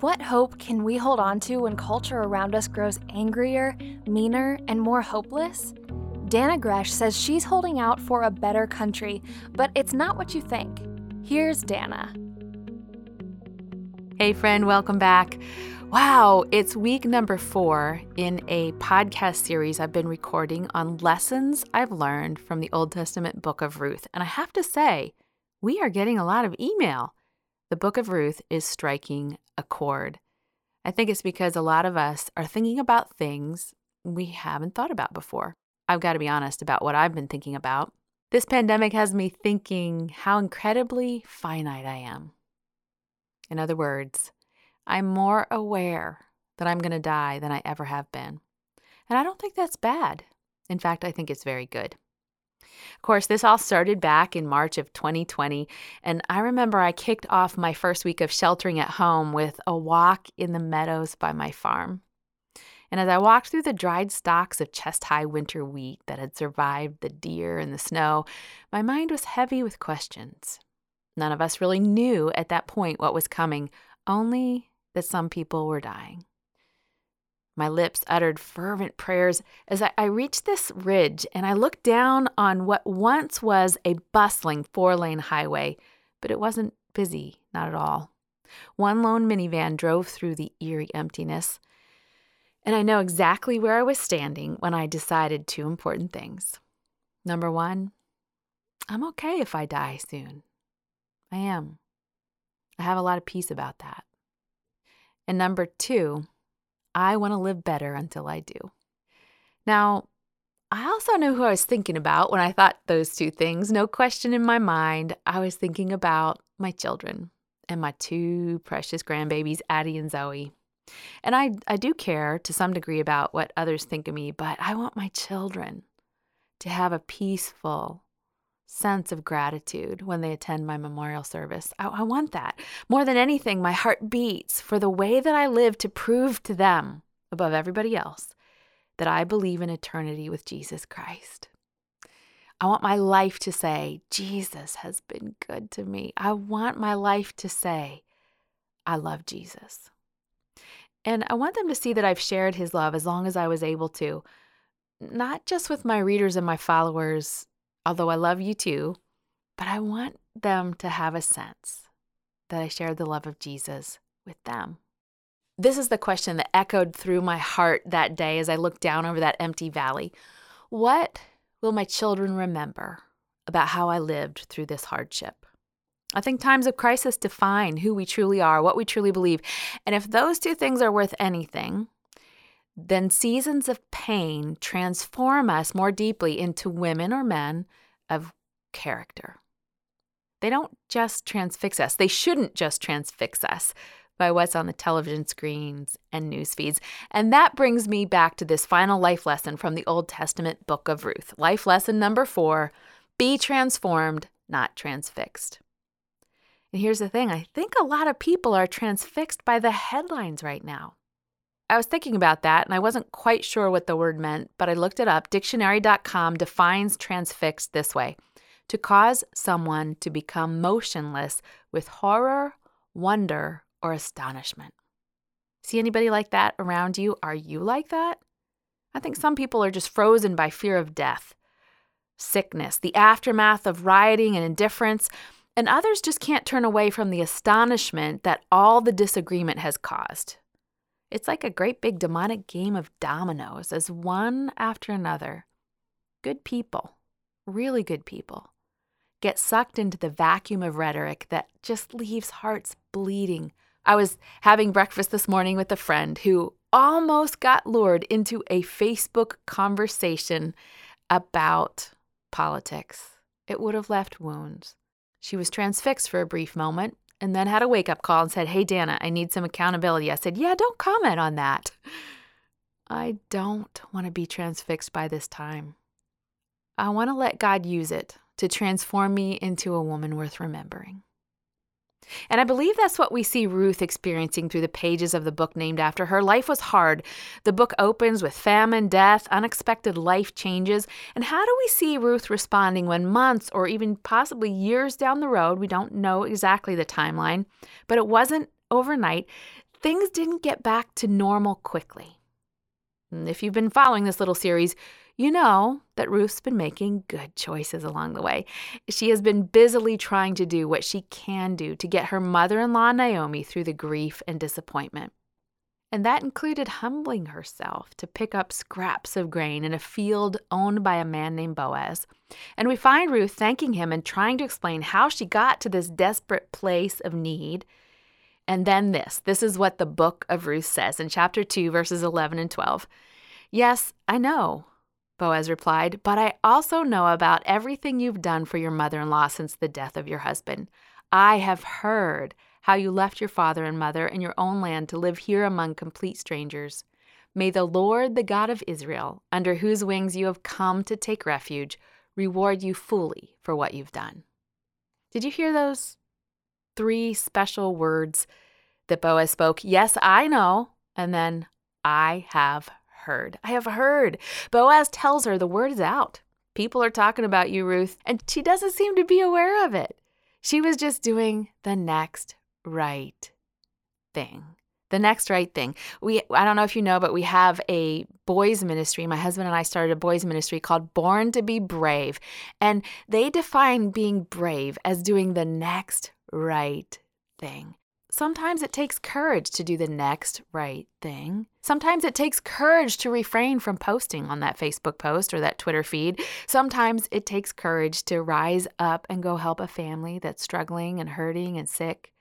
What hope can we hold on to when culture around us grows angrier, meaner, and more hopeless? Dannah Gresh says she's holding out for a better country, but it's not what you think. Here's Dannah. Hey friend, welcome back. Wow, it's week number 4 in a podcast series I've been recording on lessons I've learned from the Old Testament book of Ruth. And I have to say, we are getting a lot of email. The book of Ruth is striking a chord. I think it's because a lot of us are thinking about things we haven't thought about before. I've got to be honest about what I've been thinking about. This pandemic has me thinking how incredibly finite I am. In other words, I'm more aware that I'm going to die than I ever have been. And I don't think that's bad. In fact, I think it's very good. Of course, this all started back in March of 2020, and I remember I kicked off my first week of sheltering at home with a walk in the meadows by my farm. And as I walked through the dried stalks of chest-high winter wheat that had survived the deer and the snow, my mind was heavy with questions. None of us really knew at that point what was coming, only that some people were dying. My lips uttered fervent prayers as I reached this ridge and I looked down on what once was a bustling 4-lane highway, but it wasn't busy, not at all. One lone minivan drove through the eerie emptiness. And I know exactly where I was standing when I decided 2 important things. Number 1, I'm okay if I die soon. I am. I have a lot of peace about that. And number 2, I want to live better until I do. Now, I also knew who I was thinking about when I thought those 2 things. No question in my mind, I was thinking about my children and my 2 precious grandbabies, Addie and Zoe. And I do care to some degree about what others think of me, but I want my children to have a peaceful sense of gratitude when they attend my memorial service. I want that. More than anything, my heart beats for the way that I live to prove to them, above everybody else, that I believe in eternity with Jesus Christ. I want my life to say, Jesus has been good to me. I want my life to say, I love Jesus. And I want them to see that I've shared his love as long as I was able to, not just with my readers and my followers, although I love you too, but I want them to have a sense that I shared the love of Jesus with them. This is the question that echoed through my heart that day as I looked down over that empty valley. What will my children remember about how I lived through this hardship? I think times of crisis define who we truly are, what we truly believe. And if those 2 things are worth anything, then seasons of pain transform us more deeply into women or men of character. They don't just transfix us. They shouldn't just transfix us by what's on the television screens and news feeds. And that brings me back to this final life lesson from the Old Testament book of Ruth. Life lesson number 4, be transformed, not transfixed. And here's the thing, I think a lot of people are transfixed by the headlines right now. I was thinking about that, and I wasn't quite sure what the word meant, but I looked it up. Dictionary.com defines transfixed this way: to cause someone to become motionless with horror, wonder, or astonishment. See anybody like that around you? Are you like that? I think some people are just frozen by fear of death, sickness, the aftermath of rioting and indifference. And others just can't turn away from the astonishment that all the disagreement has caused. It's like a great big demonic game of dominoes as one after another. Good people, really good people, get sucked into the vacuum of rhetoric that just leaves hearts bleeding. I was having breakfast this morning with a friend who almost got lured into a Facebook conversation about politics. It would have left wounds. She was transfixed for a brief moment and then had a wake-up call and said, "Hey, Dannah, I need some accountability." I said, "Yeah, don't comment on that." I don't want to be transfixed by this time. I want to let God use it to transform me into a woman worth remembering. And I believe that's what we see Ruth experiencing through the pages of the book named after her. Life was hard. The book opens with famine, death, unexpected life changes. And how do we see Ruth responding when months or even possibly years down the road, we don't know exactly the timeline, but it wasn't overnight, things didn't get back to normal quickly. If you've been following this little series, you know that Ruth's been making good choices along the way. She has been busily trying to do what she can do to get her mother-in-law Naomi through the grief and disappointment. And that included humbling herself to pick up scraps of grain in a field owned by a man named Boaz. And we find Ruth thanking him and trying to explain how she got to this desperate place of need. And then this is what the book of Ruth says in chapter 2, verses 11 and 12. "Yes, I know," Boaz replied, "but I also know about everything you've done for your mother-in-law since the death of your husband. I have heard how you left your father and mother and your own land to live here among complete strangers. May the Lord, the God of Israel, under whose wings you have come to take refuge, reward you fully for what you've done." Did you hear those three special words that Boaz spoke? Yes, I know, and then I have heard. I have heard. Boaz tells her the word is out. People are talking about you, Ruth, and she doesn't seem to be aware of it. She was just doing the next right thing. The next right thing. I don't know if you know, but we have a boys ministry. My husband and I started a boys ministry called Born to be Brave. And they define being brave as doing the next right thing. Sometimes it takes courage to do the next right thing. Sometimes it takes courage to refrain from posting on that Facebook post or that Twitter feed. Sometimes it takes courage to rise up and go help a family that's struggling and hurting and sick.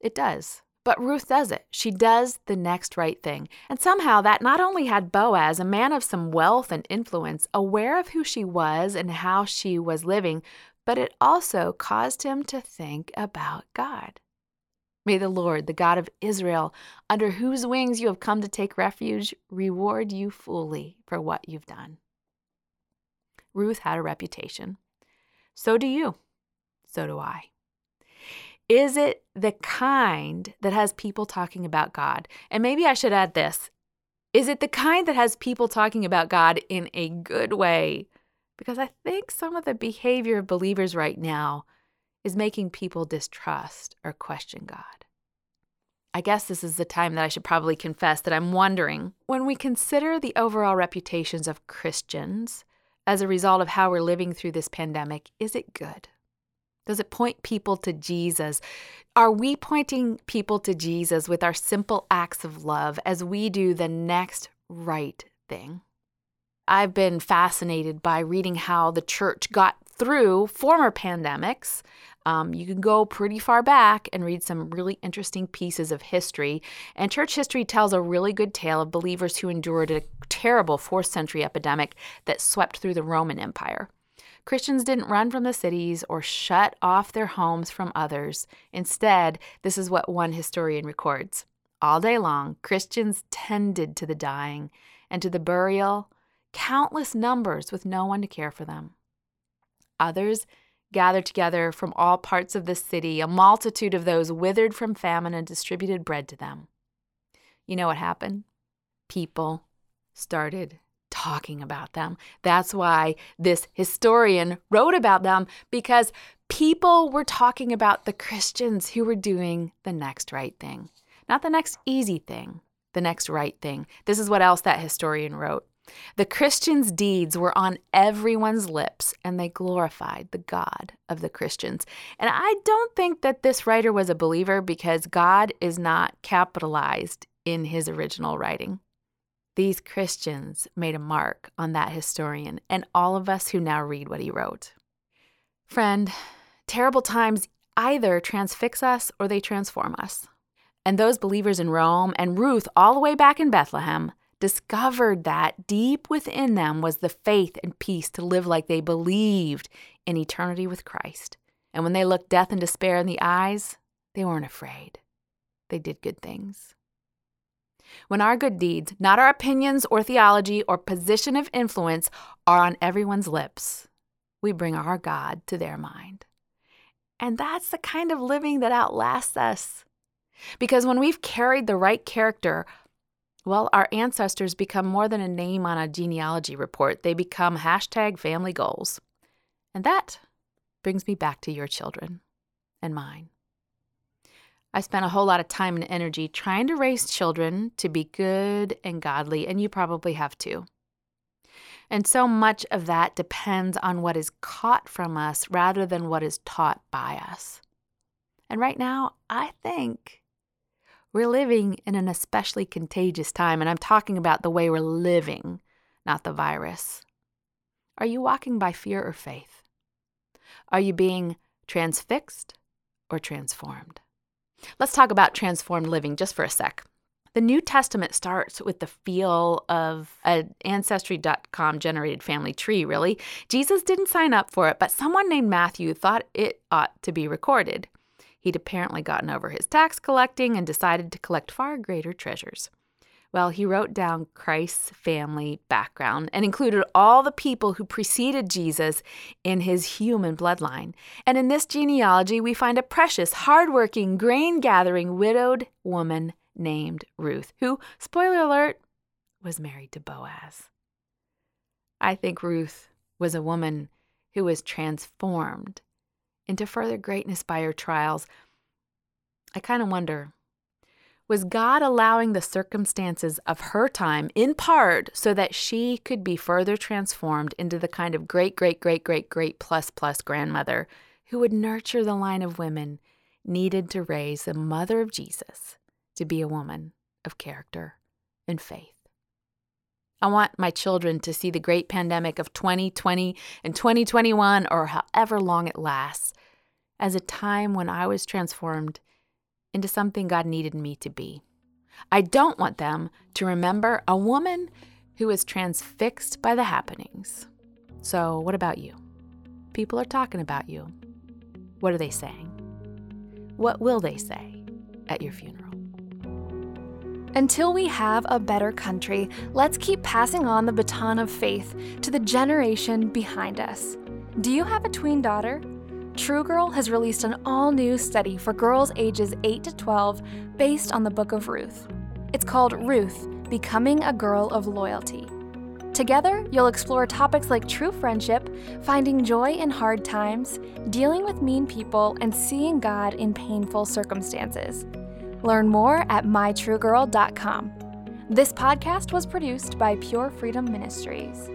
It does. But Ruth does it. She does the next right thing. And somehow that not only had Boaz, a man of some wealth and influence, aware of who she was and how she was living, but it also caused him to think about God. May the Lord, the God of Israel, under whose wings you have come to take refuge, reward you fully for what you've done. Ruth had a reputation. So do you. So do I. Is it the kind that has people talking about God? And maybe I should add this. Is it the kind that has people talking about God in a good way? Because I think some of the behavior of believers right now is making people distrust or question God. I guess this is the time that I should probably confess that I'm wondering, when we consider the overall reputations of Christians as a result of how we're living through this pandemic, is it good? Does it point people to Jesus? Are we pointing people to Jesus with our simple acts of love as we do the next right thing? I've been fascinated by reading how the church got through former pandemics. You can go pretty far back and read some really interesting pieces of history. And church history tells a really good tale of believers who endured a terrible 4th century epidemic that swept through the Roman Empire. Christians didn't run from the cities or shut off their homes from others. Instead, this is what one historian records. All day long, Christians tended to the dying and to the burial, countless numbers with no one to care for them. Others gathered together from all parts of the city, a multitude of those withered from famine, and distributed bread to them. You know what happened? People started talking about them. That's why this historian wrote about them, because people were talking about the Christians who were doing the next right thing. Not the next easy thing, the next right thing. This is what else that historian wrote. The Christians' deeds were on everyone's lips, and they glorified the God of the Christians. And I don't think that this writer was a believer, because God is not capitalized in his original writing. These Christians made a mark on that historian and all of us who now read what he wrote. Friend, terrible times either transfix us or they transform us. And those believers in Rome and Ruth all the way back in Bethlehem discovered that deep within them was the faith and peace to live like they believed in eternity with Christ. And when they looked death and despair in the eyes, they weren't afraid. They did good things. When our good deeds, not our opinions or theology or position of influence, are on everyone's lips, we bring our God to their mind. And that's the kind of living that outlasts us. Because when we've carried the right character, well, our ancestors become more than a name on a genealogy report. They become #family goals. And that brings me back to your children and mine. I spent a whole lot of time and energy trying to raise children to be good and godly, and you probably have too. And so much of that depends on what is caught from us rather than what is taught by us. And right now, I think we're living in an especially contagious time, and I'm talking about the way we're living, not the virus. Are you walking by fear or faith? Are you being transfixed or transformed? Let's talk about transformed living just for a sec. The New Testament starts with the feel of an Ancestry.com generated family tree, really. Jesus didn't sign up for it, but someone named Matthew thought it ought to be recorded. He'd apparently gotten over his tax collecting and decided to collect far greater treasures. Well, he wrote down Christ's family background and included all the people who preceded Jesus in his human bloodline. And in this genealogy, we find a precious, hardworking, grain-gathering, widowed woman named Ruth, who, spoiler alert, was married to Boaz. I think Ruth was a woman who was transformed into further greatness by her trials. I kind of wonder, was God allowing the circumstances of her time in part so that she could be further transformed into the kind of great plus plus grandmother who would nurture the line of women needed to raise the mother of Jesus to be a woman of character and faith? I want my children to see the great pandemic of 2020 and 2021, or however long it lasts, as a time when I was transformed into something God needed me to be. I don't want them to remember a woman who was transfixed by the happenings. So what about you? People are talking about you. What are they saying? What will they say at your funeral? Until we have a better country, let's keep passing on the baton of faith to the generation behind us. Do you have a tween daughter? True Girl has released an all-new study for girls ages 8 to 12 based on the Book of Ruth. It's called Ruth, Becoming a Girl of Loyalty. Together, you'll explore topics like true friendship, finding joy in hard times, dealing with mean people, and seeing God in painful circumstances. Learn more at MyTrueGirl.com. This podcast was produced by Pure Freedom Ministries.